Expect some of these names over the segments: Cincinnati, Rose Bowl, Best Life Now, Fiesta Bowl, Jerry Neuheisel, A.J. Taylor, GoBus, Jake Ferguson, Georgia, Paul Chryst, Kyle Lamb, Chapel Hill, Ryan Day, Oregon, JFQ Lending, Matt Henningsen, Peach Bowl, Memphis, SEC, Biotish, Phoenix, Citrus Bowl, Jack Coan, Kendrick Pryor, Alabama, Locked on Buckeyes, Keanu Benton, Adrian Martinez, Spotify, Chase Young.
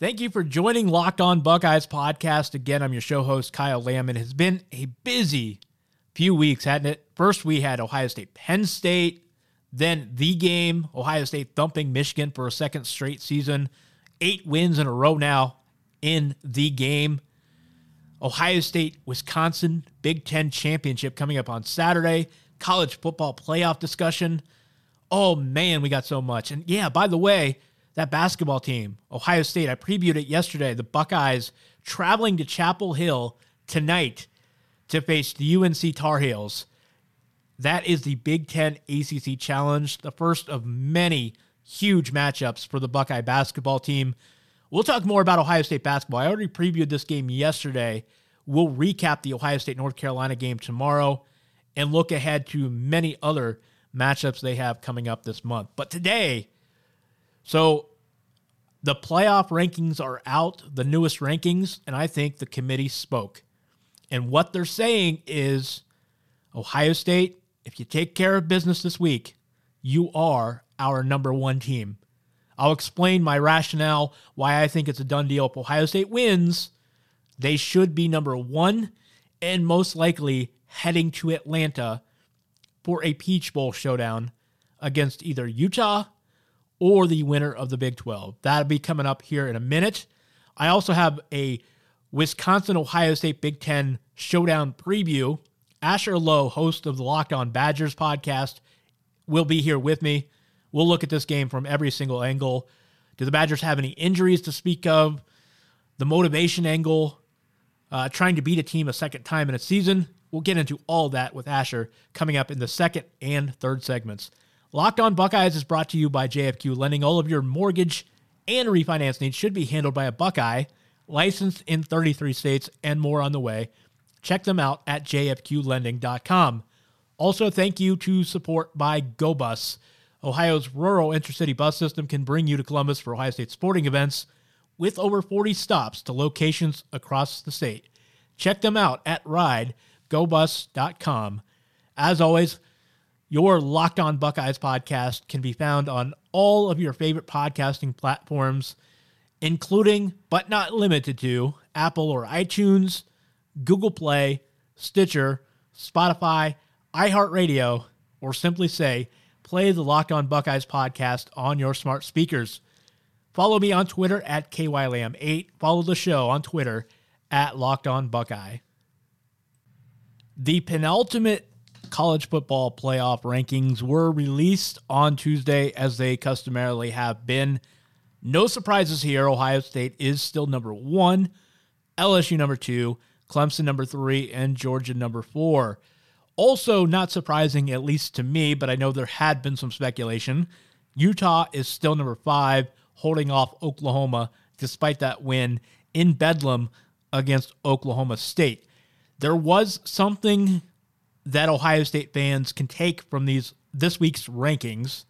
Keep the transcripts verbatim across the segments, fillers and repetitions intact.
Thank you for joining Locked on Buckeyes podcast. Again, I'm your show host, Kyle Lamb. It has been a busy few weeks, hadn't it? First, we had Ohio State, Penn State, then the game, Ohio State thumping Michigan for a second straight season. Eight wins in a row now in the game. Ohio State, Wisconsin, Big Ten Championship coming up on Saturday. College football playoff discussion. Oh, man, we got so much. And, yeah, by the way, that basketball team, Ohio State, I previewed it yesterday. The Buckeyes traveling to Chapel Hill tonight to face the U N C Tar Heels. That is the Big Ten A C C Challenge, the first of many huge matchups for the Buckeye basketball team. We'll talk more about Ohio State basketball. I already previewed this game yesterday. We'll recap the Ohio State-North Carolina game tomorrow and look ahead to many other matchups they have coming up this month. But today, so the playoff rankings are out, the newest rankings, and I think the committee spoke. And what they're saying is, Ohio State, if you take care of business this week, you are our number one team. I'll explain my rationale, why I think it's a done deal. If Ohio State wins, they should be number one and most likely heading to Atlanta for a Peach Bowl showdown against either Utah or the winner of the Big twelve. That'll be coming up here in a minute. I also have a Wisconsin-Ohio State Big Ten showdown preview. Asher Lowe, host of the Locked on Badgers podcast, will be here with me. We'll look at this game from every single angle. Do the Badgers have any injuries to speak of? The motivation angle, uh, trying to beat a team a second time in a season. We'll get into all that with Asher coming up in the second and third segments. Locked on Buckeyes is brought to you by J F Q Lending. All of your mortgage and refinance needs should be handled by a Buckeye, licensed in thirty-three states and more on the way. Check them out at J F Q lending dot com. Also, thank you to support by GoBus. Ohio's rural intercity bus system can bring you to Columbus for Ohio State sporting events with over forty stops to locations across the state. Check them out at ride go bus dot com. As always, your Locked on Buckeyes podcast can be found on all of your favorite podcasting platforms, including, but not limited to, Apple or iTunes, Google Play, Stitcher, Spotify, iHeartRadio, or simply say, play the Locked on Buckeyes podcast on your smart speakers. Follow me on Twitter at K Y Lamb eight. Follow the show on Twitter at Locked on Buckeye. The penultimate college football playoff rankings were released on Tuesday as they customarily have been. No surprises here. Ohio State is still number one, L S U number two, Clemson number three, and Georgia number four. Also not surprising, at least to me, but I know there had been some speculation. Utah is still number five, holding off Oklahoma despite that win in Bedlam against Oklahoma State. There was something that Ohio State fans can take from these this week's rankings,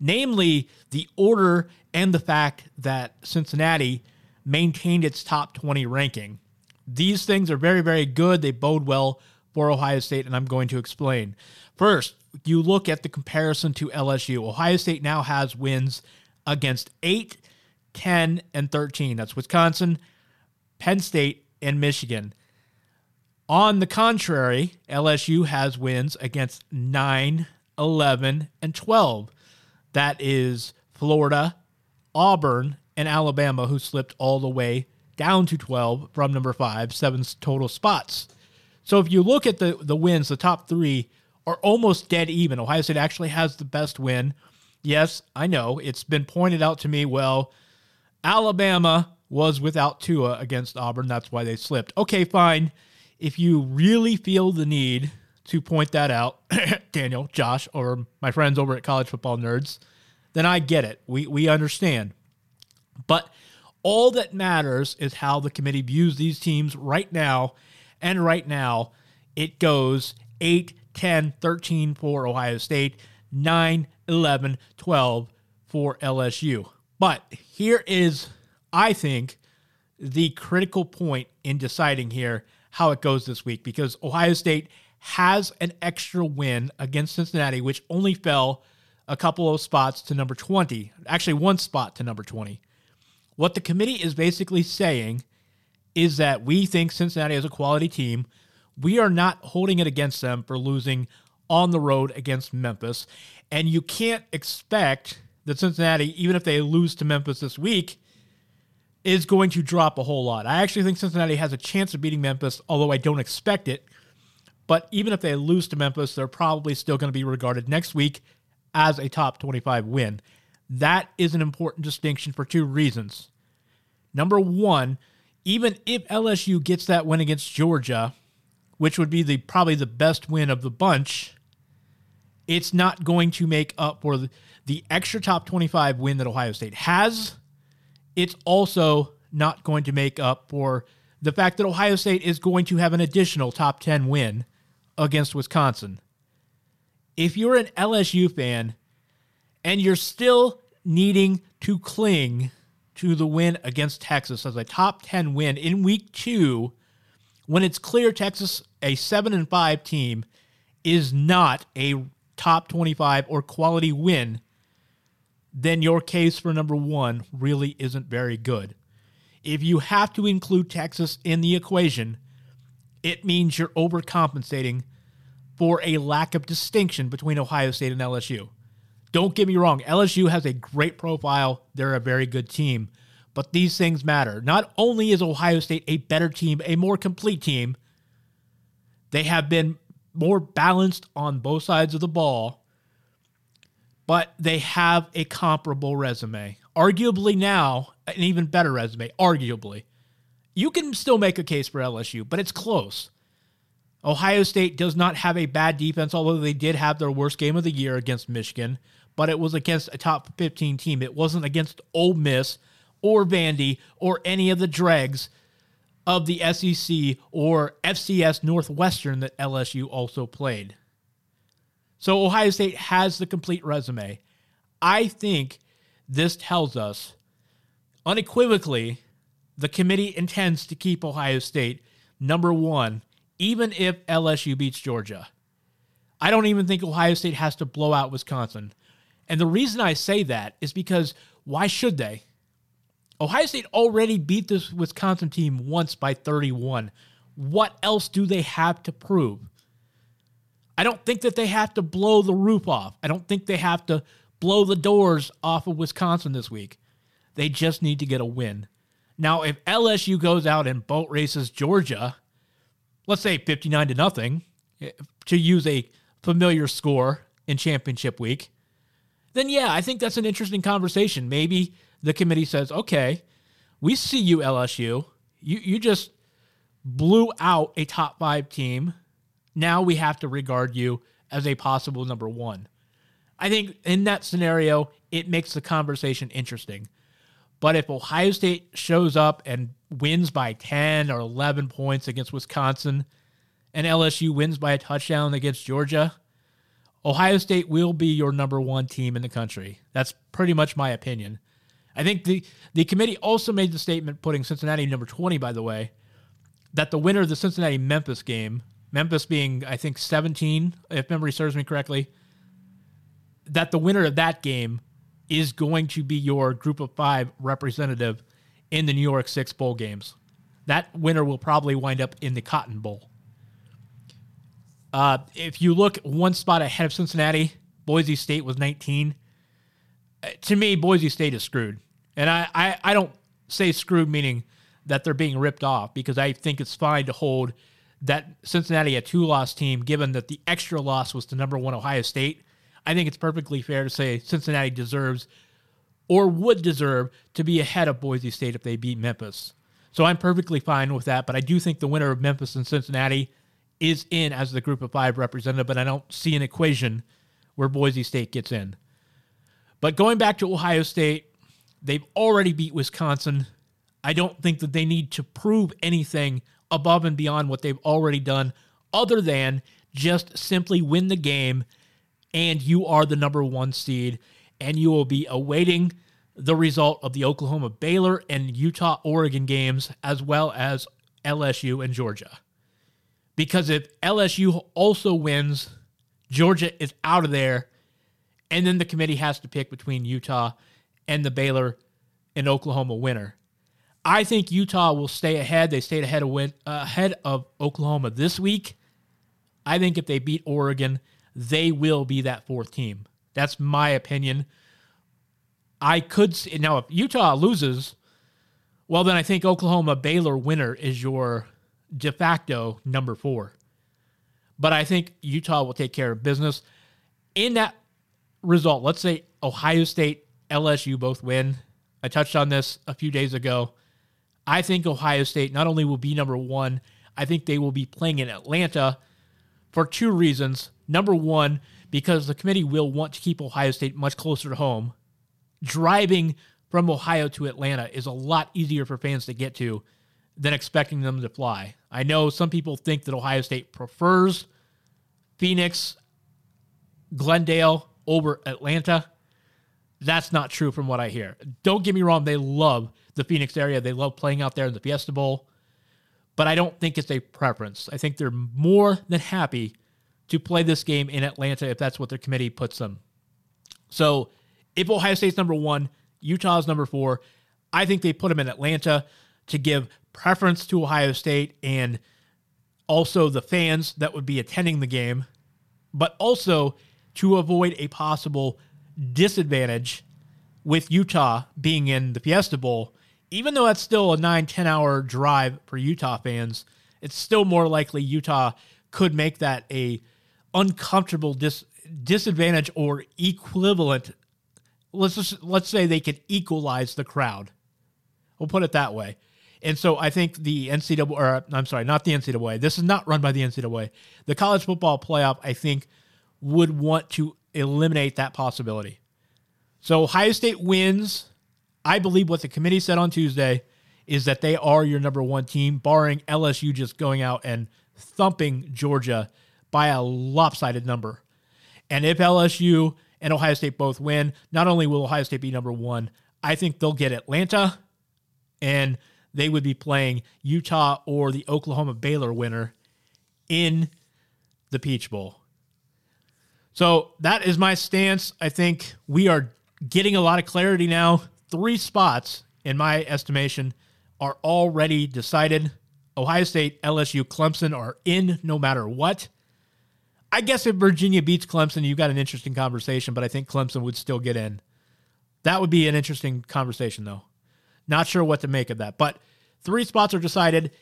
namely the order and the fact that Cincinnati maintained its top twenty ranking. These things are very, very good. They bode well for Ohio State, and I'm going to explain. First, you look at the comparison to L S U. Ohio State now has wins against eight, ten, and thirteen. That's Wisconsin, Penn State, and Michigan. On the contrary, L S U has wins against nine, eleven, and twelve. That is Florida, Auburn, and Alabama, who slipped all the way down to twelve from number five, seven total spots. So if you look at the, the wins, the top three are almost dead even. Ohio State actually has the best win. Yes, I know. It's been pointed out to me, well, Alabama was without Tua against Auburn. That's why they slipped. Okay, fine. If you really feel the need to point that out, Daniel, Josh, or my friends over at College Football Nerds, then I get it. We we understand. But all that matters is how the committee views these teams right now. And right now, it goes eight, ten, thirteen for Ohio State, nine, eleven, twelve for L S U. But here is, I think, the critical point in deciding here how it goes this week, because Ohio State has an extra win against Cincinnati, which only fell a couple of spots to number twenty, actually one spot to number twenty. What the committee is basically saying is that we think Cincinnati is a quality team. We are not holding it against them for losing on the road against Memphis. And you can't expect that Cincinnati, even if they lose to Memphis this week, is going to drop a whole lot. I actually think Cincinnati has a chance of beating Memphis, although I don't expect it. But even if they lose to Memphis, they're probably still going to be regarded next week as a top twenty-five win. That is an important distinction for two reasons. Number one, even if L S U gets that win against Georgia, which would be the probably the best win of the bunch, it's not going to make up for the, the extra top twenty-five win that Ohio State has. It's also not going to make up for the fact that Ohio State is going to have an additional top ten win against Wisconsin. If you're an L S U fan and you're still needing to cling to the win against Texas as a top ten win in week two, when it's clear Texas, a seven and five team, is not a top twenty-five or quality win, then your case for number one really isn't very good. If you have to include Texas in the equation, it means you're overcompensating for a lack of distinction between Ohio State and L S U. Don't get me wrong, L S U has a great profile. They're a very good team, but these things matter. Not only is Ohio State a better team, a more complete team, they have been more balanced on both sides of the ball, but they have a comparable resume. Arguably now, an even better resume, arguably. You can still make a case for L S U, but it's close. Ohio State does not have a bad defense, although they did have their worst game of the year against Michigan, but it was against a top fifteen team. It wasn't against Ole Miss or Vandy or any of the dregs of the S E C or F C S Northwestern that L S U also played. So Ohio State has the complete resume. I think this tells us unequivocally the committee intends to keep Ohio State number one, even if L S U beats Georgia. I don't even think Ohio State has to blow out Wisconsin. And the reason I say that is because why should they? Ohio State already beat this Wisconsin team once by thirty-one. What else do they have to prove? I don't think that they have to blow the roof off. I don't think they have to blow the doors off of Wisconsin this week. They just need to get a win. Now, if L S U goes out and boat races Georgia, let's say fifty-nine to nothing, to use a familiar score in championship week, then yeah, I think that's an interesting conversation. Maybe the committee says, okay, we see you, L S U. You, you just blew out a top five team. Now we have to regard you as a possible number one. I think in that scenario, it makes the conversation interesting. But if Ohio State shows up and wins by ten or eleven points against Wisconsin and L S U wins by a touchdown against Georgia, Ohio State will be your number one team in the country. That's pretty much my opinion. I think the, the committee also made the statement, putting Cincinnati number twenty, by the way, that the winner of the Cincinnati-Memphis game, Memphis being, I think, seventeen, if memory serves me correctly, that the winner of that game is going to be your group of five representative in the New York Six Bowl games. That winner will probably wind up in the Cotton Bowl. Uh, if you look one spot ahead of Cincinnati, Boise State was nineteen. Uh, to me, Boise State is screwed. And I, I, I don't say screwed meaning that they're being ripped off, because I think it's fine to hold that Cincinnati a two-loss team, given that the extra loss was to number one Ohio State. I think it's perfectly fair to say Cincinnati deserves or would deserve to be ahead of Boise State if they beat Memphis. So I'm perfectly fine with that, but I do think the winner of Memphis and Cincinnati is in as the group of five representative, but I don't see an equation where Boise State gets in. But going back to Ohio State, they've already beat Wisconsin. I don't think that they need to prove anything above and beyond what they've already done, other than just simply win the game, and you are the number one seed, and you will be awaiting the result of the Oklahoma Baylor and Utah Oregon games, as well as L S U and Georgia. Because if L S U also wins, Georgia is out of there, and then the committee has to pick between Utah and the Baylor an Oklahoma winner. I think Utah will stay ahead. They stayed ahead of win, uh, ahead of Oklahoma this week. I think if they beat Oregon, they will be that fourth team. That's my opinion. I could see, now if Utah loses, well then I think Oklahoma Baylor winner is your de facto number four. But I think Utah will take care of business. In that result, let's say Ohio State, L S U both win. I touched on this a few days ago. I think Ohio State not only will be number one, I think they will be playing in Atlanta for two reasons. Number one, because the committee will want to keep Ohio State much closer to home. Driving from Ohio to Atlanta is a lot easier for fans to get to than expecting them to fly. I know some people think that Ohio State prefers Phoenix, Glendale over Atlanta. That's not true from what I hear. Don't get me wrong, they love the Phoenix area. They love playing out there in the Fiesta Bowl. But I don't think it's a preference. I think they're more than happy to play this game in Atlanta if that's what their committee puts them. So if Ohio State's number one, Utah's number four, I think they put them in Atlanta to give preference to Ohio State and also the fans that would be attending the game, but also to avoid a possible disadvantage with Utah being in the Fiesta Bowl. Even though that's still a nine, ten hour drive for Utah fans, it's still more likely Utah could make that a uncomfortable dis- disadvantage or equivalent. Let's just, let's say they could equalize the crowd. We'll put it that way. And so I think the N C double A, or I'm sorry, not the N C double A. This is not run by the N C double A. The college football playoff, I think, would want to eliminate that possibility. So Ohio State wins. I believe what the committee said on Tuesday is that they are your number one team, barring L S U just going out and thumping Georgia by a lopsided number. And if L S U and Ohio State both win, not only will Ohio State be number one, I think they'll get Atlanta, and they would be playing Utah or the Oklahoma Baylor winner in the Peach Bowl. So that is my stance. I think we are getting a lot of clarity now. Three spots, in my estimation, are already decided. Ohio State, L S U, Clemson are in no matter what. I guess if Virginia beats Clemson, you've got an interesting conversation, but I think Clemson would still get in. That would be an interesting conversation, though. Not sure what to make of that, but three spots are decided.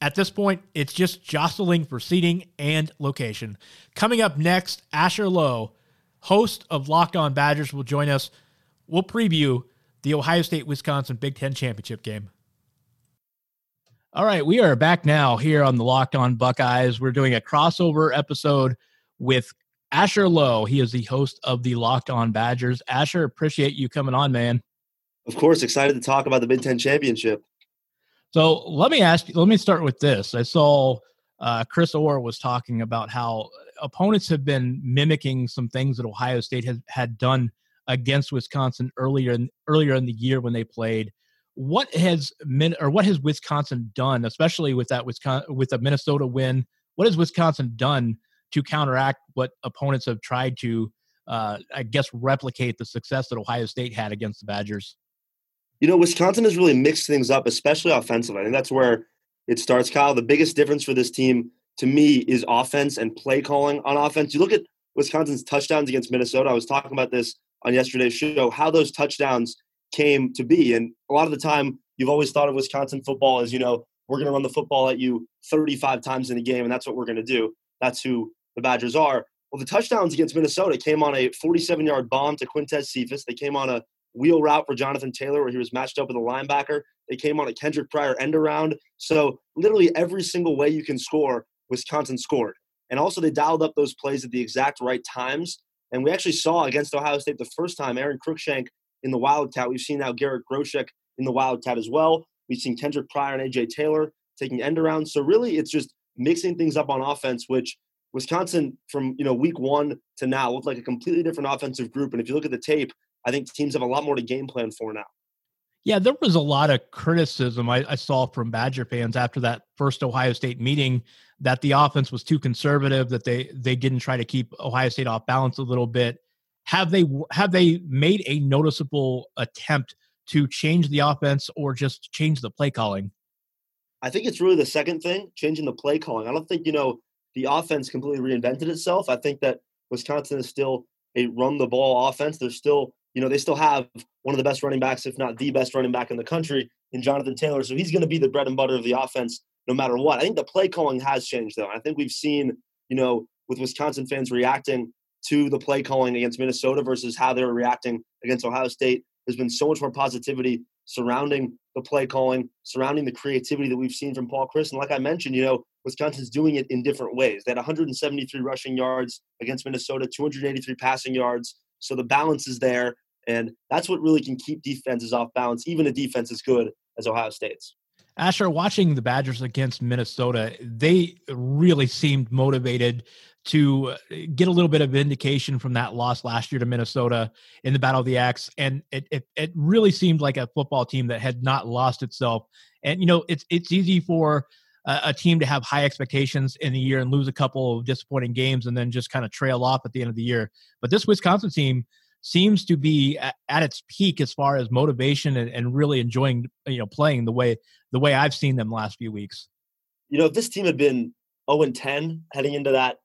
At this point, it's just jostling for seating and location. Coming up next, Asher Lowe, host of Locked on Badgers, will join us. We'll preview the Ohio State-Wisconsin Big Ten Championship game. All right, we are back now here on the Locked on Buckeyes. We're doing a crossover episode with Asher Lowe. He is the host of the Locked on Badgers. Asher, appreciate you coming on, man. Of course, excited to talk about the Big Ten Championship. So let me ask you, let me start with this. I saw uh, Chris Orr was talking about how opponents have been mimicking some things that Ohio State has, had done against Wisconsin earlier in, earlier in the year when they played. What has Min, or what has Wisconsin done, especially with that Wisconsin, with a Minnesota win? What has Wisconsin done to counteract what opponents have tried to, uh, I guess, replicate the success that Ohio State had against the Badgers? You know, Wisconsin has really mixed things up, especially offensively. I think that's where it starts, Kyle. The biggest difference for this team, to me, is offense and play calling on offense. You look at Wisconsin's touchdowns against Minnesota. I was talking about this on yesterday's show, how those touchdowns came to be. And a lot of the time, you've always thought of Wisconsin football as, you know, we're going to run the football at you thirty-five times in a game, and that's what we're going to do. That's who the Badgers are. Well, the touchdowns against Minnesota came on a forty-seven-yard bomb to Quintez Cephas. They came on a wheel route for Jonathan Taylor where he was matched up with a linebacker. They came on a Kendrick Pryor end around. So literally every single way you can score, Wisconsin scored. And also they dialed up those plays at the exact right times. And we actually saw against Ohio State the first time Aaron Crookshank in the Wildcat. We've seen now Garrett Groshek in the Wildcat as well. We've seen Kendrick Pryor and A J. Taylor taking end around. So really it's just mixing things up on offense, which Wisconsin from, you know, week one to now looked like a completely different offensive group. And if you look at the tape, I think teams have a lot more to game plan for now. Yeah, there was a lot of criticism I, I saw from Badger fans after that first Ohio State meeting that the offense was too conservative, that they they didn't try to keep Ohio State off balance a little bit. Have they have they made a noticeable attempt to change the offense or just change the play calling? I think it's really the second thing, changing the play calling. I don't think, you know, the offense completely reinvented itself. I think that Wisconsin is still a run-the-ball offense. They're still, you know, they still have one of the best running backs, if not the best running back in the country, in Jonathan Taylor. So he's going to be the bread and butter of the offense no matter what. I think the play calling has changed, though. I think we've seen, you know, with Wisconsin fans reacting to the play calling against Minnesota versus how they were reacting against Ohio State, there's been so much more positivity surrounding the play calling, surrounding the creativity that we've seen from Paul Chryst. And like I mentioned, you know, Wisconsin's doing it in different ways. They had one hundred seventy-three rushing yards against Minnesota, two hundred eighty-three passing yards. So the balance is there, and that's what really can keep defenses off balance, even a defense as good as Ohio State's. Asher, watching the Badgers against Minnesota, they really seemed motivated to get a little bit of indication from that loss last year to Minnesota in the Battle of the Axe. And it, it, it really seemed like a football team that had not lost itself. And, you know, it's, it's easy for a, a team to have high expectations in the year and lose a couple of disappointing games and then just kind of trail off at the end of the year. But this Wisconsin team seems to be at, at its peak as far as motivation and, and really enjoying, you know, playing the way, the way I've seen them last few weeks. You know, if this team had been oh and ten heading into that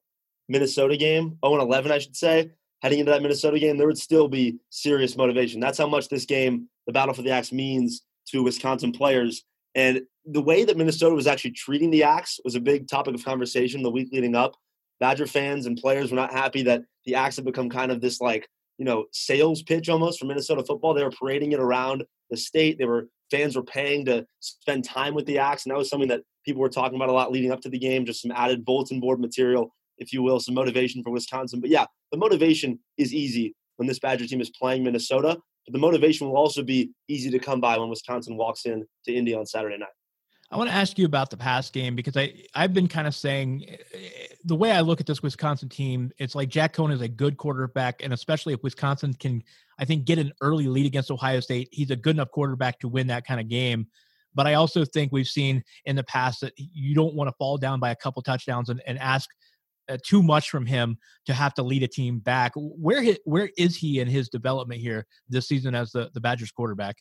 Minnesota game, oh and eleven, I should say, heading into that Minnesota game, there would still be serious motivation. That's how much this game, the Battle for the Axe, means to Wisconsin players. And the way that Minnesota was actually treating the Axe was a big topic of conversation the week leading up. Badger fans and players were not happy that the Axe had become kind of this, like, you know, sales pitch almost for Minnesota football. They were parading it around the state. They were fans were paying to spend time with the Axe, and that was something that people were talking about a lot leading up to the game, just some added bulletin board material, if you will, some motivation for Wisconsin. But yeah, the motivation is easy when this Badger team is playing Minnesota, but the motivation will also be easy to come by when Wisconsin walks in to Indy on Saturday night. I want to ask you about the pass game, because I, I've been kind of saying, the way I look at this Wisconsin team, it's like Jack Coan is a good quarterback, and especially if Wisconsin can, I think, get an early lead against Ohio State, he's a good enough quarterback to win that kind of game. But I also think we've seen in the past that you don't want to fall down by a couple touchdowns and, and ask too much from him to have to lead a team back. Where his, where is he in his development here this season as the, the Badgers quarterback?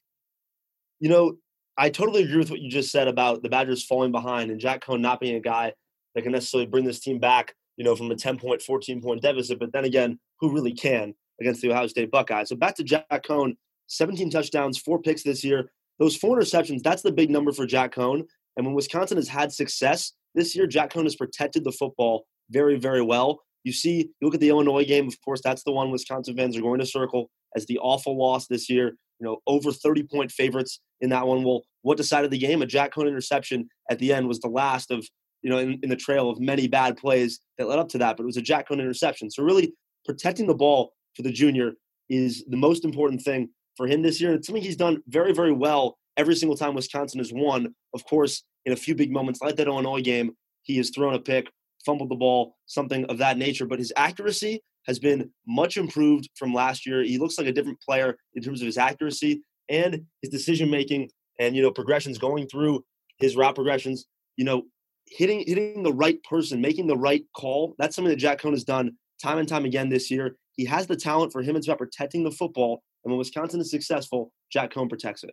You know, I totally agree with what you just said about the Badgers falling behind and Jack Coan not being a guy that can necessarily bring this team back, you know, from a ten-point, fourteen-point deficit. But then again, who really can against the Ohio State Buckeyes? So back to Jack Coan, seventeen touchdowns, four picks this year. Those four interceptions, that's the big number for Jack Coan. And when Wisconsin has had success this year, Jack Coan has protected the football very, very well. You see, you look at the Illinois game, of course, that's the one Wisconsin fans are going to circle as the awful loss this year. You know, over thirty-point favorites in that one. Well, what decided the game? A Jack Coan interception at the end was the last of, you know, in, in the trail of many bad plays that led up to that, but it was a Jack Coan interception. So really protecting the ball for the junior is the most important thing for him this year. And it's something he's done very, very well every single time Wisconsin has won. Of course, in a few big moments like that Illinois game, he has thrown a pick, fumbled the ball, something of that nature. But his accuracy has been much improved from last year. He looks like a different player in terms of his accuracy and his decision-making and, you know, progressions going through his route progressions, you know, hitting hitting the right person, making the right call. That's something that Jack Coan has done time and time again this year. He has the talent for him. It's about protecting the football. And when Wisconsin is successful, Jack Coan protects it.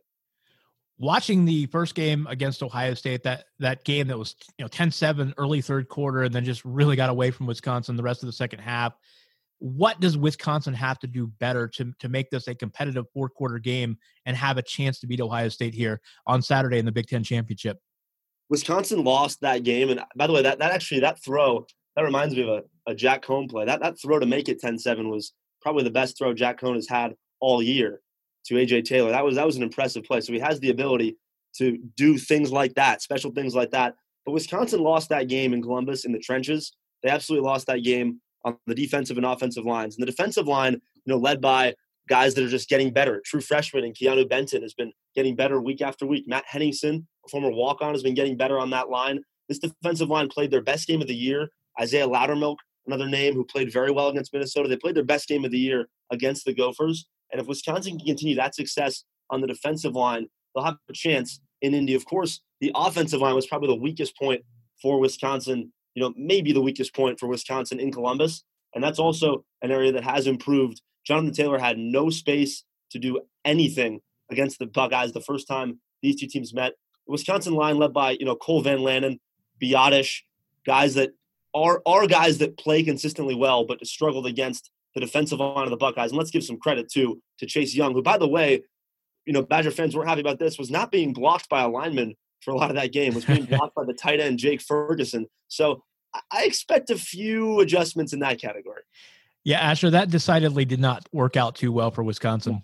Watching the first game against Ohio State, that that game that was, you know, ten seven early third quarter and then just really got away from Wisconsin the rest of the second half, what does Wisconsin have to do better to, to make this a competitive fourth quarter game and have a chance to beat Ohio State here on Saturday in the Big Ten Championship? Wisconsin lost that game. And by the way, that, that actually, that throw, that reminds me of a, a Jack Coan play. That, that throw to make it ten seven was probably the best throw Jack Coan has had all year to A J. Taylor. That was that was an impressive play. So he has the ability to do things like that, special things like that. But Wisconsin lost that game in Columbus in the trenches. They absolutely lost that game on the defensive and offensive lines. And the defensive line, you know, led by guys that are just getting better. True freshman and Keanu Benton has been getting better week after week. Matt Henningsen, a former walk-on, has been getting better on that line. This defensive line played their best game of the year. Isaiah Loudermilk, another name who played very well against Minnesota. They played their best game of the year against the Gophers. And if Wisconsin can continue that success on the defensive line, they'll have a chance in Indy. Of course, the offensive line was probably the weakest point for Wisconsin, you know, maybe the weakest point for Wisconsin in Columbus. And that's also an area that has improved. Jonathan Taylor had no space to do anything against the Buckeyes the first time these two teams met. The Wisconsin line led by, you know, Cole Van Landen, Biotish, guys that are are guys that play consistently well but struggled against the defensive line of the Buckeyes. And let's give some credit, too, to Chase Young, who, by the way, you know, Badger fans weren't happy about this, was not being blocked by a lineman for a lot of that game, was being blocked by the tight end, Jake Ferguson. So I expect a few adjustments in that category. Yeah, Asher, that decidedly did not work out too well for Wisconsin.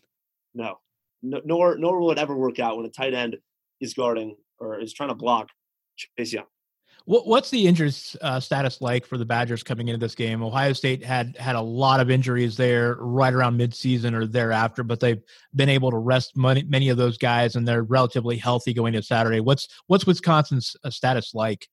No, no nor, nor will it ever work out when a tight end is guarding or is trying to block Chase Young. What, what's the injury uh, status like for the Badgers coming into this game? Ohio State had had a lot of injuries there right around midseason or thereafter, but they've been able to rest many, many of those guys, and they're relatively healthy going into Saturday. What's what's Wisconsin's uh, status like?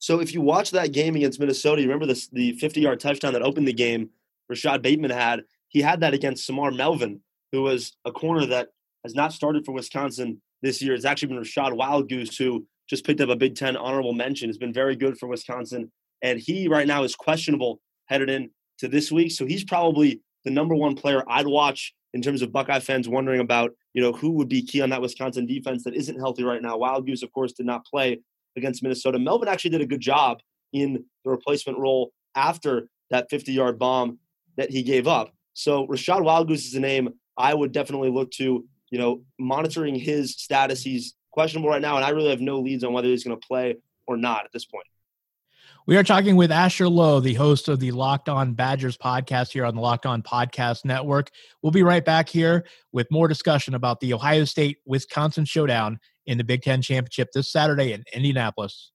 So if you watch that game against Minnesota, you remember this, the fifty-yard touchdown that opened the game Rashad Bateman had? He had that against Samar Melvin, who was a corner that has not started for Wisconsin this year. It's actually been Rashad Wild Goose, who just picked up a Big Ten honorable mention, has been very good for Wisconsin. And he right now is questionable headed in to this week. So he's probably the number one player I'd watch in terms of Buckeye fans wondering about, you know, who would be key on that Wisconsin defense that isn't healthy right now. Wild Goose, of course, did not play against Minnesota. Melvin actually did a good job in the replacement role after that fifty-yard bomb that he gave up. So Rashad Wild Goose is a name I would definitely look to, you know, monitoring his status. He's questionable right now, and I really have no leads on whether he's going to play or not at this point. We are talking with Asher Lowe, the host of the Locked On Badgers podcast here on the Locked On Podcast Network. We'll be right back here with more discussion about the Ohio State-Wisconsin showdown in the Big Ten Championship this Saturday in Indianapolis.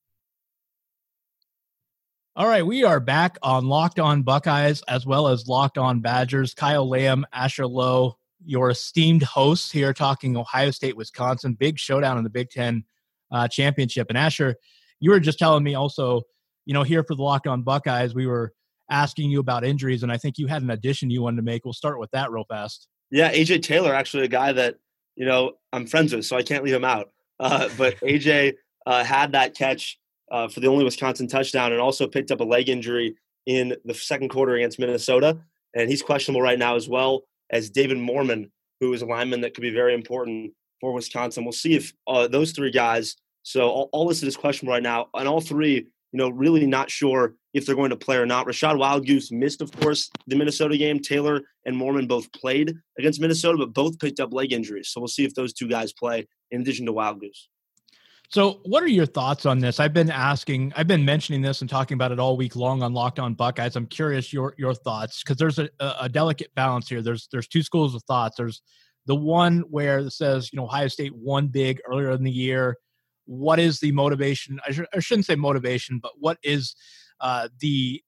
All right, we are back on Locked On Buckeyes as well as Locked On Badgers. Kyle Lamb, Asher Lowe, your esteemed hosts here talking Ohio State-Wisconsin, big showdown in the Big Ten uh, Championship. And Asher, you were just telling me also, you know, here for the Locked On Buckeyes, we were asking you about injuries, and I think you had an addition you wanted to make. We'll start with that real fast. Yeah, A J. Taylor, actually a guy that, you know, I'm friends with, so I can't leave him out. Uh, but A J uh, had that catch uh, for the only Wisconsin touchdown and also picked up a leg injury in the second quarter against Minnesota, and he's questionable right now, as well as David Mormon, who is a lineman that could be very important for Wisconsin. We'll see if uh, those three guys – so all, all listed as questionable right now, and all three – you know, really not sure if they're going to play or not. Rashad Wild Goose missed, of course, the Minnesota game. Taylor and Mormon both played against Minnesota, but both picked up leg injuries. So we'll see if those two guys play in addition to Wild Goose. So what are your thoughts on this? I've been asking, I've been mentioning this and talking about it all week long on Locked On Buckeyes. I'm curious your your thoughts, because there's a, a delicate balance here. There's there's two schools of thoughts. There's the one where it says, you know, Ohio State won big earlier in the year. What is the motivation? I, sh- I shouldn't say motivation, but what is uh, the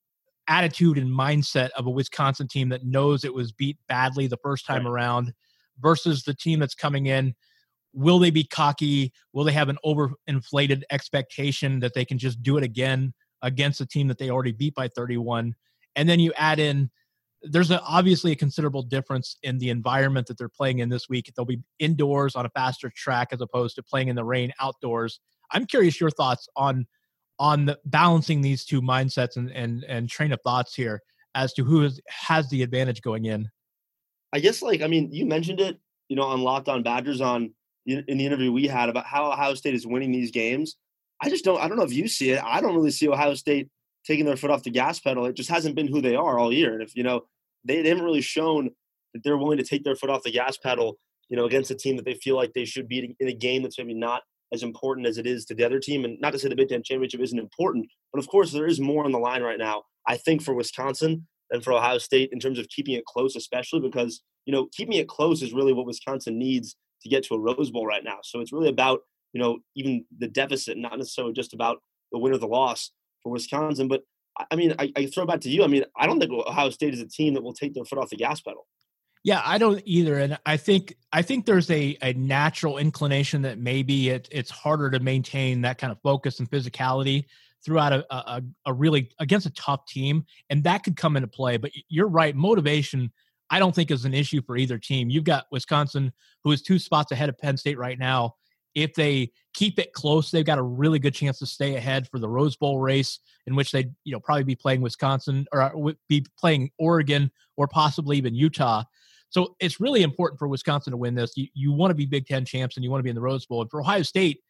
attitude and mindset of a Wisconsin team that knows it was beat badly the first time right. around versus the team that's coming in? Will they be cocky? Will they have an overinflated expectation that they can just do it again against a team that they already beat by thirty-one? And then you add in, there's a, obviously a considerable difference in the environment that they're playing in this week. They'll be indoors on a faster track as opposed to playing in the rain outdoors. I'm curious your thoughts on on the, balancing these two mindsets and, and, and train of thoughts here as to who is, has the advantage going in. I guess, like, I mean, you mentioned it, you know, on Locked On Badgers on in the interview we had about how Ohio State is winning these games. I just don't, I don't know if you see it. I don't really see Ohio State taking their foot off the gas pedal. It just hasn't been who they are all year. And if, you know, They, they haven't really shown that they're willing to take their foot off the gas pedal, you know, against a team that they feel like they should be in a game that's maybe not as important as it is to the other team. And not to say the Big Ten Championship isn't important, but of course there is more on the line right now, I think, for Wisconsin than for Ohio State in terms of keeping it close, especially because, you know, keeping it close is really what Wisconsin needs to get to a Rose Bowl right now. So it's really about, you know, even the deficit, not necessarily just about the win or the loss for Wisconsin. But I mean, I, I throw back to you. I mean, I don't think Ohio State is a team that will take their foot off the gas pedal. Yeah, I don't either. And I think I think there's a, a natural inclination that maybe it, it's harder to maintain that kind of focus and physicality throughout a, a, a really against a tough team. And that could come into play. But you're right. Motivation, I don't think, is an issue for either team. You've got Wisconsin, who is two spots ahead of Penn State right now. If they keep it close, they've got a really good chance to stay ahead for the Rose Bowl race, in which they'd, you know, probably be playing Wisconsin or be playing Oregon or possibly even Utah. So it's really important for Wisconsin to win this. You, you want to be Big Ten champs and you want to be in the Rose Bowl. And for Ohio State,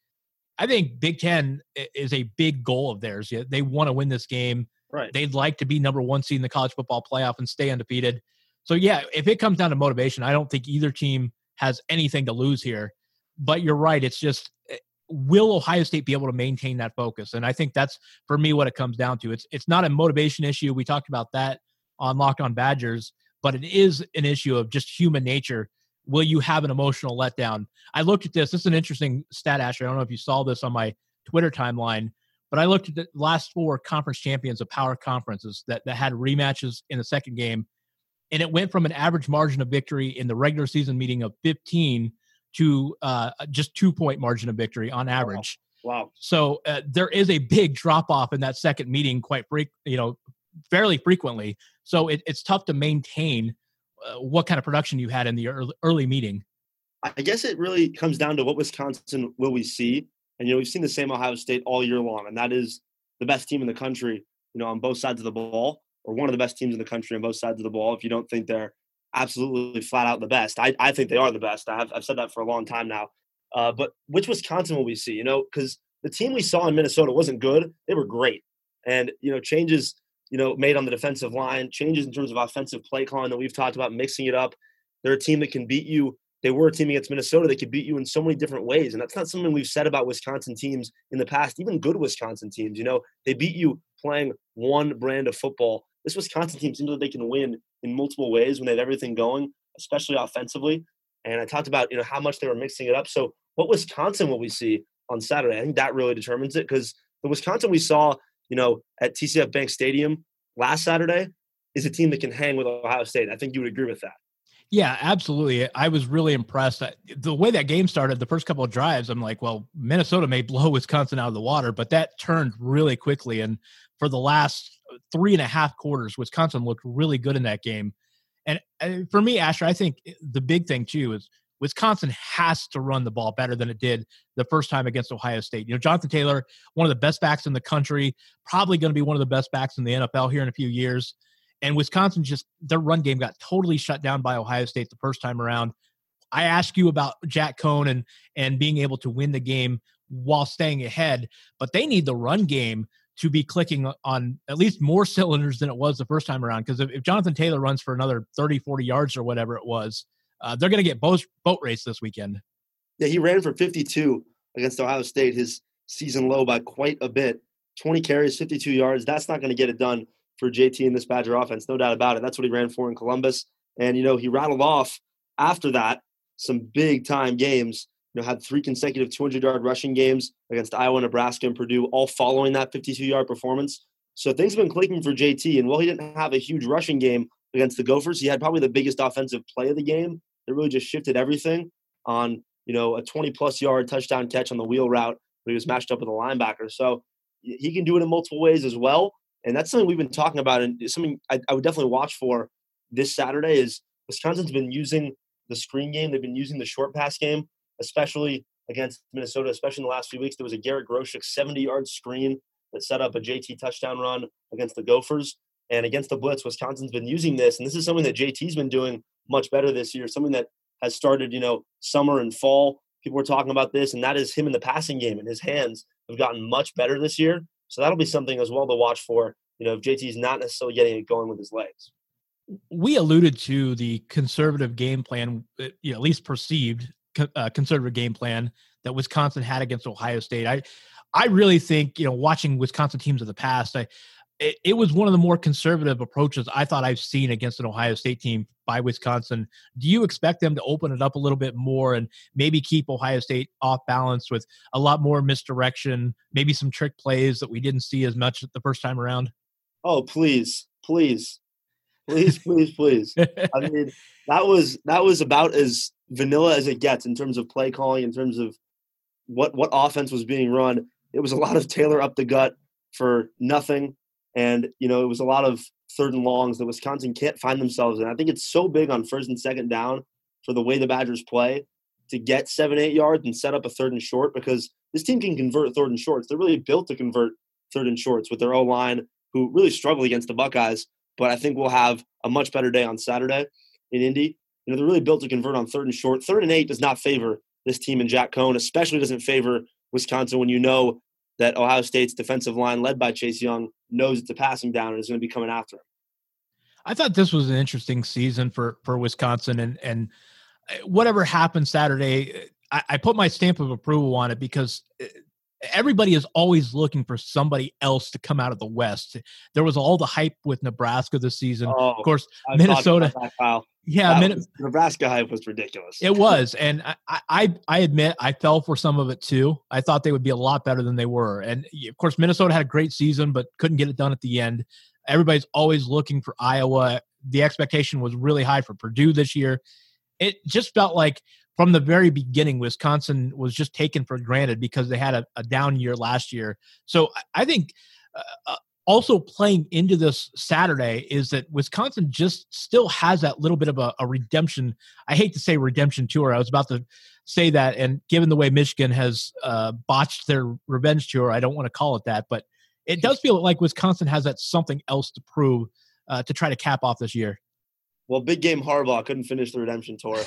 I think Big Ten is a big goal of theirs. They want to win this game. Right. They'd like to be number one seed in the college football playoff and stay undefeated. So, yeah, if it comes down to motivation, I don't think either team has anything to lose here. But you're right. It's just, will Ohio State be able to maintain that focus? And I think that's, for me, what it comes down to. It's it's not a motivation issue. We talked about that on Locked on Badgers. But it is an issue of just human nature. Will you have an emotional letdown? I looked at this. This is an interesting stat, Asher. I don't know if you saw this on my Twitter timeline, but I looked at the last four conference champions of power conferences that, that had rematches in the second game, and it went from an average margin of victory in the regular season meeting of fifteen to uh, just two-point margin of victory on average. Wow. wow. So uh, there is a big drop-off in that second meeting quite freak, you know, fairly frequently. So it, it's tough to maintain uh, what kind of production you had in the early, early meeting. I guess it really comes down to what Wisconsin will we see. And, you know, we've seen the same Ohio State all year long, and that is the best team in the country, you know, on both sides of the ball, or one of the best teams in the country on both sides of the ball. If you don't think they're absolutely flat out the best, I, I think they are the best. I have, I've said that for a long time now. Uh, but which Wisconsin will we see, you know, because the team we saw in Minnesota wasn't good. They were great. And, you know, changes, you know, made on the defensive line, changes in terms of offensive play calling that we've talked about, mixing it up. They're a team that can beat you. They were a team against Minnesota that could beat you in so many different ways. And that's not something we've said about Wisconsin teams in the past, even good Wisconsin teams. You know, they beat you playing one brand of football. This Wisconsin team seems like they can win in multiple ways when they have everything going, especially offensively. And I talked about, you know, how much they were mixing it up. So what Wisconsin will we see on Saturday? I think that really determines it, because the Wisconsin we saw, you know, at T C F Bank Stadium last Saturday is a team that can hang with Ohio State. I think you would agree with that. Yeah, absolutely. I was really impressed. The way that game started, the first couple of drives, I'm like, well, Minnesota may blow Wisconsin out of the water, but that turned really quickly. And for the last three and a half quarters, Wisconsin looked really good in that game. And for me, Asher, I think the big thing too is Wisconsin has to run the ball better than it did the first time against Ohio State. You know, Jonathan Taylor, one of the best backs in the country, probably going to be one of the best backs in the N F L here in a few years. And Wisconsin just, their run game got totally shut down by Ohio State the first time around. I asked you about Jack Coan and, and being able to win the game while staying ahead, but they need the run game to be clicking on at least more cylinders than it was the first time around. Because if, if Jonathan Taylor runs for another thirty, forty yards or whatever it was, Uh, they're going to get boat, boat race this weekend. Yeah, he ran for fifty-two against Ohio State, his season low by quite a bit. twenty carries, fifty-two yards. That's not going to get it done for J T in this Badger offense, no doubt about it. That's what he ran for in Columbus. And, you know, he rattled off after that some big-time games. You know, had three consecutive two hundred-yard rushing games against Iowa, Nebraska, and Purdue, all following that fifty-two-yard performance. So things have been clicking for J T. And while he didn't have a huge rushing game against the Gophers, he had probably the biggest offensive play of the game. It really just shifted everything on, you know, a twenty-plus yard touchdown catch on the wheel route where he was matched up with a linebacker. So he can do it in multiple ways as well. And that's something we've been talking about, and something I, I would definitely watch for this Saturday is Wisconsin's been using the screen game. They've been using the short pass game, especially against Minnesota, especially in the last few weeks. There was a Garrett Groshek seventy-yard screen that set up a J T touchdown run against the Gophers. And against the blitz, Wisconsin's been using this. And this is something that J T's been doing much better this year, something that has started, you know, summer and fall. People were talking about this, and that is him in the passing game, and his hands have gotten much better this year. So that'll be something as well to watch for, you know, if J T's not necessarily getting it going with his legs. We alluded to the conservative game plan, you know, at least perceived uh, conservative game plan that Wisconsin had against Ohio State. I, I really think, you know, watching Wisconsin teams of the past, I, it was one of the more conservative approaches I thought I've seen against an Ohio State team by Wisconsin. Do you expect them to open it up a little bit more and maybe keep Ohio State off balance with a lot more misdirection, maybe some trick plays that we didn't see as much the first time around? Oh, please, please, please, please, please. I mean, that was that was about as vanilla as it gets in terms of play calling, in terms of what, what offense was being run. It was a lot of Taylor up the gut for nothing. And, you know, it was a lot of third and longs that Wisconsin can't find themselves in. I think it's so big on first and second down for the way the Badgers play to get seven, eight yards and set up a third and short, because this team can convert third and shorts. They're really built to convert third and shorts with their O-line, who really struggled against the Buckeyes. But I think we'll have a much better day on Saturday in Indy. you know, they're really built to convert on third and short. Third and eight does not favor this team and Jack Coan, especially doesn't favor Wisconsin when you know that Ohio State's defensive line led by Chase Young knows it's a passing down and is going to be coming after him. I thought this was an interesting season for, for Wisconsin, and, and whatever happened Saturday, I, I put my stamp of approval on it because everybody is always looking for somebody else to come out of the West. There was all the hype with Nebraska this season. Oh, of course, Minnesota. That, yeah. Min- was, Nebraska hype was ridiculous. It was. And I, I, I admit I fell for some of it too. I thought they would be a lot better than they were. And of course, Minnesota had a great season, but couldn't get it done at the end. Everybody's always looking for Iowa. The expectation was really high for Purdue this year. It just felt like from the very beginning, Wisconsin was just taken for granted because they had a, a down year last year. So I think uh, also playing into this Saturday is that Wisconsin just still has that little bit of a, a redemption. I hate to say redemption tour. I was about to say that. And given the way Michigan has uh, botched their revenge tour, I don't want to call it that, but it does feel like Wisconsin has that something else to prove uh, to try to cap off this year. Well, big game Harbaugh couldn't finish the redemption tour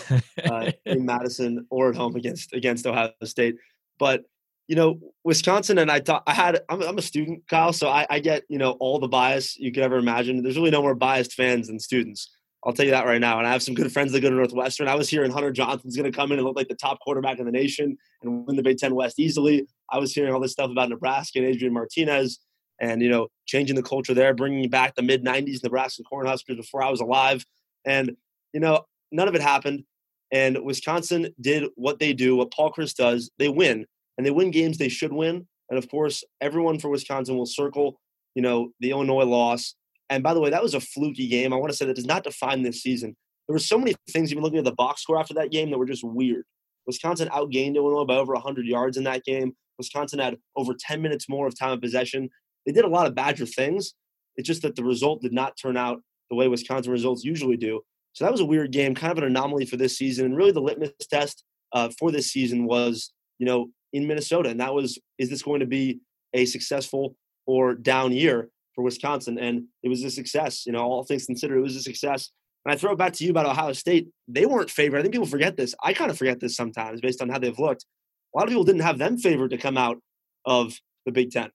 uh, in Madison or at home against against Ohio State. But, you know, Wisconsin, and I thought I had I'm, I'm a student, Kyle, so I, I get, you know, all the bias you could ever imagine. There's really no more biased fans than students. I'll tell you that right now. And I have some good friends that go to Northwestern. I was hearing Hunter Johnson's going to come in and look like the top quarterback in the nation and win the Big Ten West easily. I was hearing all this stuff about Nebraska and Adrian Martinez and, you know, changing the culture there, bringing back the mid nineties Nebraska Cornhuskers before I was alive. And, you know, none of it happened. And Wisconsin did what they do, what Paul Chryst does. They win. And they win games they should win. And, of course, everyone for Wisconsin will circle, you know, the Illinois loss. And, by the way, that was a fluky game. I want to say that does not define this season. There were so many things, even looking at the box score after that game, that were just weird. Wisconsin outgained Illinois by over one hundred yards in that game. Wisconsin had over ten minutes more of time of possession. They did a lot of Badger things. It's just that the result did not turn out the way Wisconsin results usually do. So that was a weird game, kind of an anomaly for this season. And really the litmus test uh, for this season was, you know, in Minnesota. And that was, is this going to be a successful or down year for Wisconsin? And it was a success. You know, all things considered, it was a success. And I throw it back to you about Ohio State. They weren't favored. I think people forget this. I kind of forget this sometimes based on how they've looked. A lot of people didn't have them favored to come out of the Big Ten.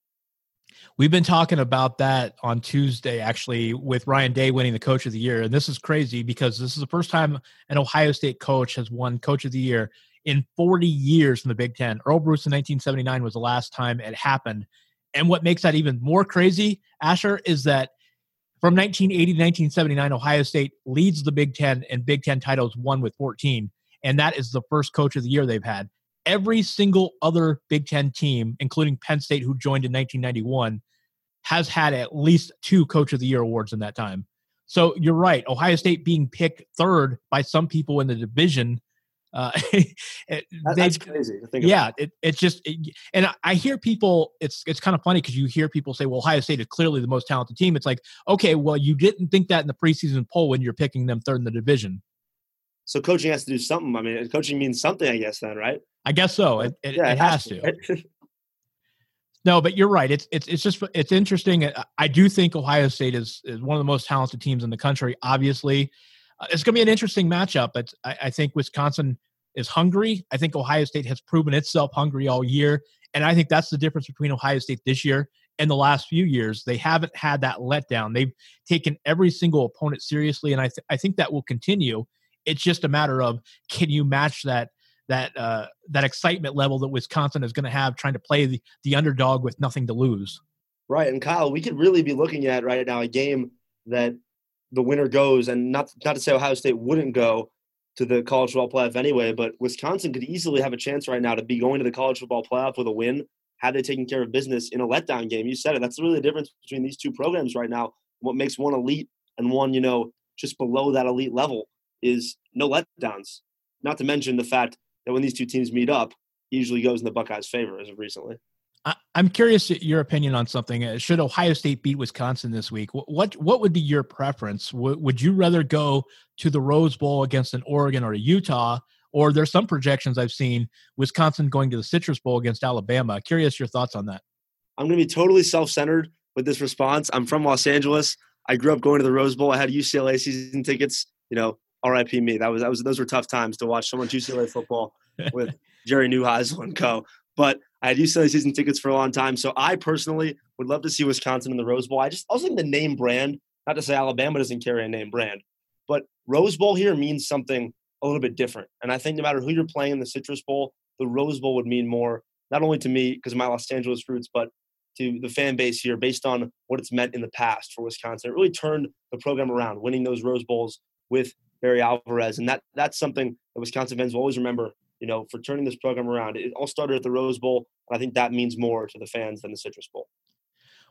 We've been talking about that on Tuesday, actually, with Ryan Day winning the Coach of the Year. And this is crazy because this is the first time an Ohio State coach has won Coach of the Year in forty years from the Big Ten. Earl Bruce in nineteen seventy-nine was the last time it happened. And what makes that even more crazy, Asher, is that from nineteen eighty to nineteen seventy-nine, Ohio State leads the Big Ten and Big Ten titles won with fourteen. And that is the first Coach of the Year they've had. Every single other Big Ten team, including Penn State, who joined in nineteen ninety-one, has had at least two Coach of the Year awards in that time. So you're right. Ohio State being picked third by some people in the division. Uh, it, that, that's crazy to think yeah, about. Yeah, it, it's just it, – and I, I hear people – it's it's kind of funny because you hear people say, well, Ohio State is clearly the most talented team. It's like, okay, well, you didn't think that in the preseason poll when you're picking them third in the division. So coaching has to do something. I mean, coaching means something, I guess, then, right? I guess so. It, it, yeah, it, it has, has to. to. No, but you're right. It's it's it's just it's interesting. I do think Ohio State is is one of the most talented teams in the country. Obviously, uh, it's going to be an interesting matchup. But I, I think Wisconsin is hungry. I think Ohio State has proven itself hungry all year, and I think that's the difference between Ohio State this year and the last few years. They haven't had that letdown. They've taken every single opponent seriously, and I th- I think that will continue. It's just a matter of, can you match that that uh, that excitement level that Wisconsin is going to have trying to play the, the underdog with nothing to lose? Right, and Kyle, we could really be looking at right now a game that the winner goes, and not not to say Ohio State wouldn't go to the college football playoff anyway, but Wisconsin could easily have a chance right now to be going to the college football playoff with a win, had they taken care of business in a letdown game. You said it. That's really the difference between these two programs right now. What makes one elite and one, you know, just below that elite level is no letdowns, not to mention the fact that when these two teams meet up, it usually goes in the Buckeyes' favor as of recently. I, I'm curious your opinion on something. Should Ohio State beat Wisconsin this week? What what would be your preference? W- would you rather go to the Rose Bowl against an Oregon or a Utah, or there's some projections I've seen, Wisconsin going to the Citrus Bowl against Alabama? Curious your thoughts on that. I'm going to be totally self-centered with this response. I'm from Los Angeles. I grew up going to the Rose Bowl. I had U C L A season tickets, you know, R I P me. That was that was those were tough times to watch someone U C L A football with Jerry Neuheisel and co. But I had U C L A season tickets for a long time, so I personally would love to see Wisconsin in the Rose Bowl. I just also think the name brand. Not to say Alabama doesn't carry a name brand, but Rose Bowl here means something a little bit different. And I think no matter who you're playing in the Citrus Bowl, the Rose Bowl would mean more, not only to me because of my Los Angeles roots, but to the fan base here based on what it's meant in the past for Wisconsin. It really turned the program around, winning those Rose Bowls with Barry Alvarez. And that that's something that Wisconsin fans will always remember, you know, for turning this program around. It all started at the Rose Bowl, and I think that means more to the fans than the Citrus Bowl.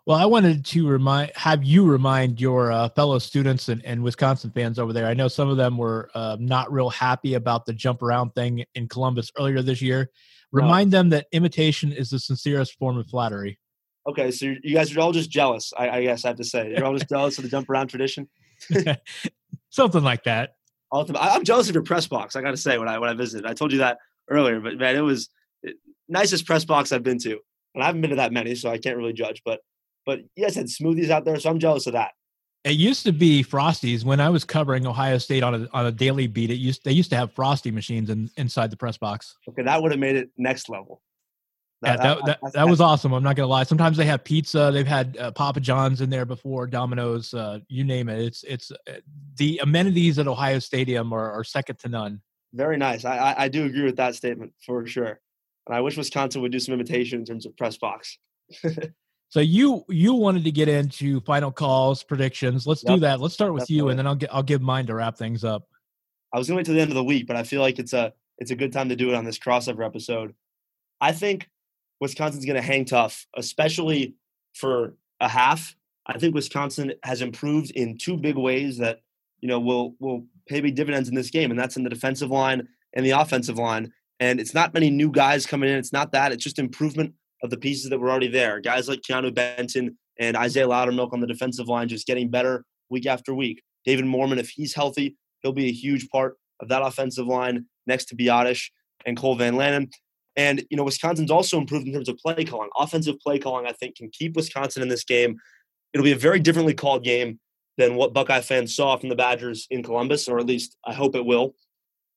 Well, I wanted to remind, have you remind your uh, fellow students and, and Wisconsin fans over there. I know some of them were uh, not real happy about the jump around thing in Columbus earlier this year. Remind no. them that imitation is the sincerest form of flattery. Okay, so you guys are all just jealous, I, I guess I have to say. You're all just jealous of the jump around tradition? Something like that. I'm jealous of your press box, I got to say, when I when I visited. I told you that earlier, but man, it was the nicest press box I've been to. And I haven't been to that many, so I can't really judge, but But you guys had smoothies out there, so I'm jealous of that. It used to be Frosties. When I was covering Ohio State on a on a daily beat, it used they used to have Frosty machines in, inside the press box. Okay, that would have made it next level. That, yeah, that, that, that, that, that was awesome. I'm not going to lie. Sometimes they have pizza. They've had uh, Papa John's in there before, Domino's, uh, you name it. It's it's uh, the amenities at Ohio Stadium are, are second to none. Very nice. I, I I do agree with that statement for sure. And I wish Wisconsin would do some imitation in terms of press box. So you you wanted to get into final calls, predictions. Let's yep. do that. Let's start with Definitely. you, and then I'll get I'll give mine to wrap things up. I was going to wait till the end of the week, but I feel like it's a it's a good time to do it on this crossover episode. I think Wisconsin's going to hang tough, especially for a half. I think Wisconsin has improved in two big ways that you know will will pay big dividends in this game, and that's in the defensive line and the offensive line. And it's not many new guys coming in. It's not that. It's just improvement of the pieces that were already there. Guys like Keanu Benton and Isaiah Loudermilk on the defensive line just getting better week after week. David Mormon, if he's healthy, he'll be a huge part of that offensive line next to Biotish and Cole Van Lannon. And, you know, Wisconsin's also improved in terms of play calling. Offensive play calling, I think, can keep Wisconsin in this game. It'll be a very differently called game than what Buckeye fans saw from the Badgers in Columbus, or at least I hope it will.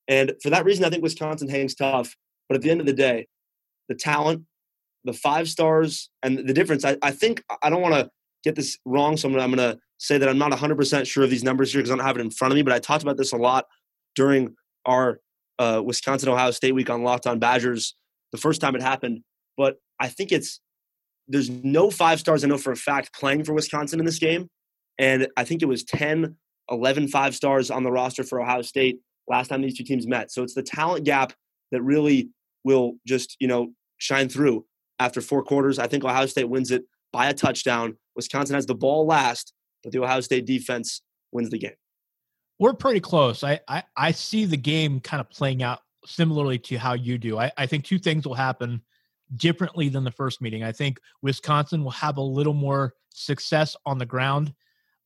And for that reason, I think Wisconsin hangs tough. But at the end of the day, the talent, the five stars, and the difference, I, I think I don't want to get this wrong, so I'm going to say that I'm not one hundred percent sure of these numbers here because I don't have it in front of me, but I talked about this a lot during our uh, Wisconsin-Ohio State week on Locked on Badgers, the first time it happened. But I think it's there's no five stars I know for a fact playing for Wisconsin in this game, and I think it was ten, eleven five stars on the roster for Ohio State last time these two teams met. So it's the talent gap that really will just, you know, shine through. After four quarters, I think Ohio State wins it by a touchdown. Wisconsin has the ball last, but the Ohio State defense wins the game. We're pretty close. I I, I see the game kind of playing out similarly to how you do. I, I think two things will happen differently than the first meeting. I think Wisconsin will have a little more success on the ground.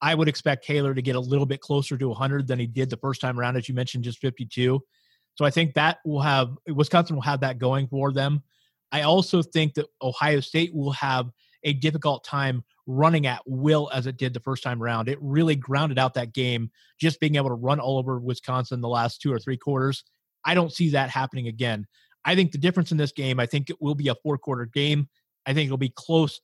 I would expect Taylor to get a little bit closer to one hundred than he did the first time around, as you mentioned, just fifty-two. So I think that will have Wisconsin will have that going for them. I also think that Ohio State will have a difficult time running at will as it did the first time around. It really grounded out that game, just being able to run all over Wisconsin the last two or three quarters. I don't see that happening again. I think the difference in this game, I think it will be a four-quarter game. I think it'll be close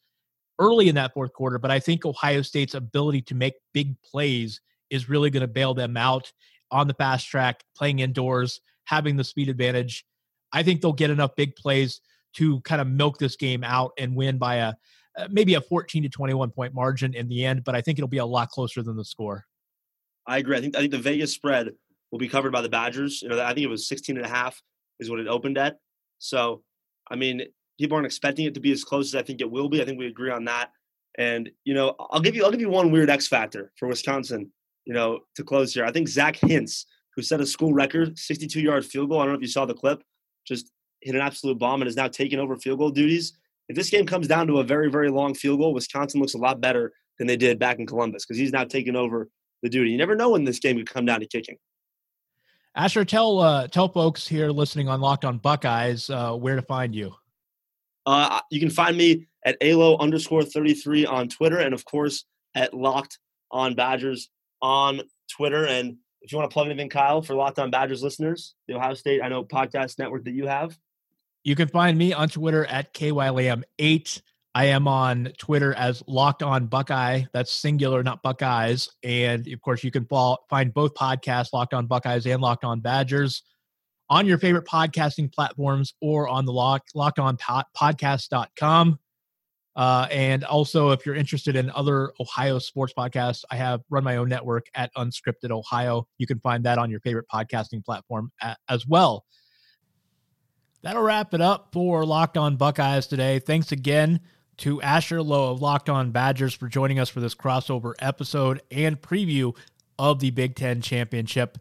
early in that fourth quarter, but I think Ohio State's ability to make big plays is really going to bail them out on the fast track, playing indoors, having the speed advantage. I think they'll get enough big plays to kind of milk this game out and win by a uh, maybe a fourteen to twenty-one point margin in the end, but I think it'll be a lot closer than the score. I agree. I think I think the Vegas spread will be covered by the Badgers. You know, I think it was sixteen and a half is what it opened at. So, I mean, people aren't expecting it to be as close as I think it will be. I think we agree on that. And you know, I'll give you I'll give you one weird X factor for Wisconsin. You know, to close here, I think Zach Hintz, who set a school record sixty-two yard field goal. I don't know if you saw the clip. Just hit an absolute bomb and is now taking over field goal duties. If this game comes down to a very, very long field goal, Wisconsin looks a lot better than they did back in Columbus because he's now taking over the duty. You never know when this game could come down to kicking. Asher, tell uh, tell folks here listening on Locked on Buckeyes uh, where to find you. Uh, you can find me at A L O underscore thirty-three on Twitter and, of course, at Locked on Badgers on Twitter. And If you want to plug anything, Kyle, for Locked on Badgers listeners, the Ohio State, I know, podcast network that you have. You can find me on Twitter at K Y Lamb eight. I am on Twitter as Locked on Buckeye. That's singular, not Buckeyes. And, of course, you can follow, find both podcasts, Locked on Buckeyes and Locked on Badgers, on your favorite podcasting platforms or on the lock, locked on podcast dot com. Uh, and also, if you're interested in other Ohio sports podcasts, I have run my own network at Unscripted Ohio. You can find that on your favorite podcasting platform at, as well. That'll wrap it up for Locked on Buckeyes today. Thanks again to Asher Lowe of Locked on Badgers for joining us for this crossover episode and preview of the Big Ten Championship.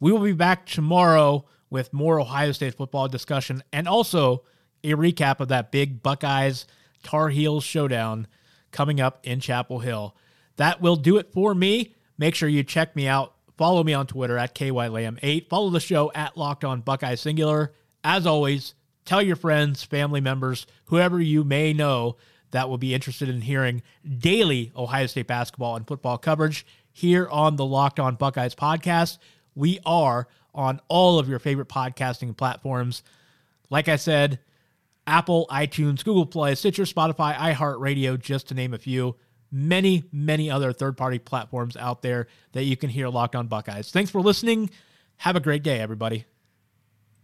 We will be back tomorrow with more Ohio State football discussion and also a recap of that big Buckeyes Tar Heels showdown coming up in Chapel Hill. That will do it for me. Make sure you check me out. Follow me on Twitter at K Y Lamb eight. Follow the show at Locked on Buckeye Singular. As always, tell your friends, family members, whoever you may know that will be interested in hearing daily Ohio State basketball and football coverage here on the Locked on Buckeyes podcast. We are on all of your favorite podcasting platforms. Like I said, Apple, iTunes, Google Play, Stitcher, Spotify, iHeartRadio, just to name a few. Many, many other third-party platforms out there that you can hear Locked on Buckeyes. Thanks for listening. Have a great day, everybody.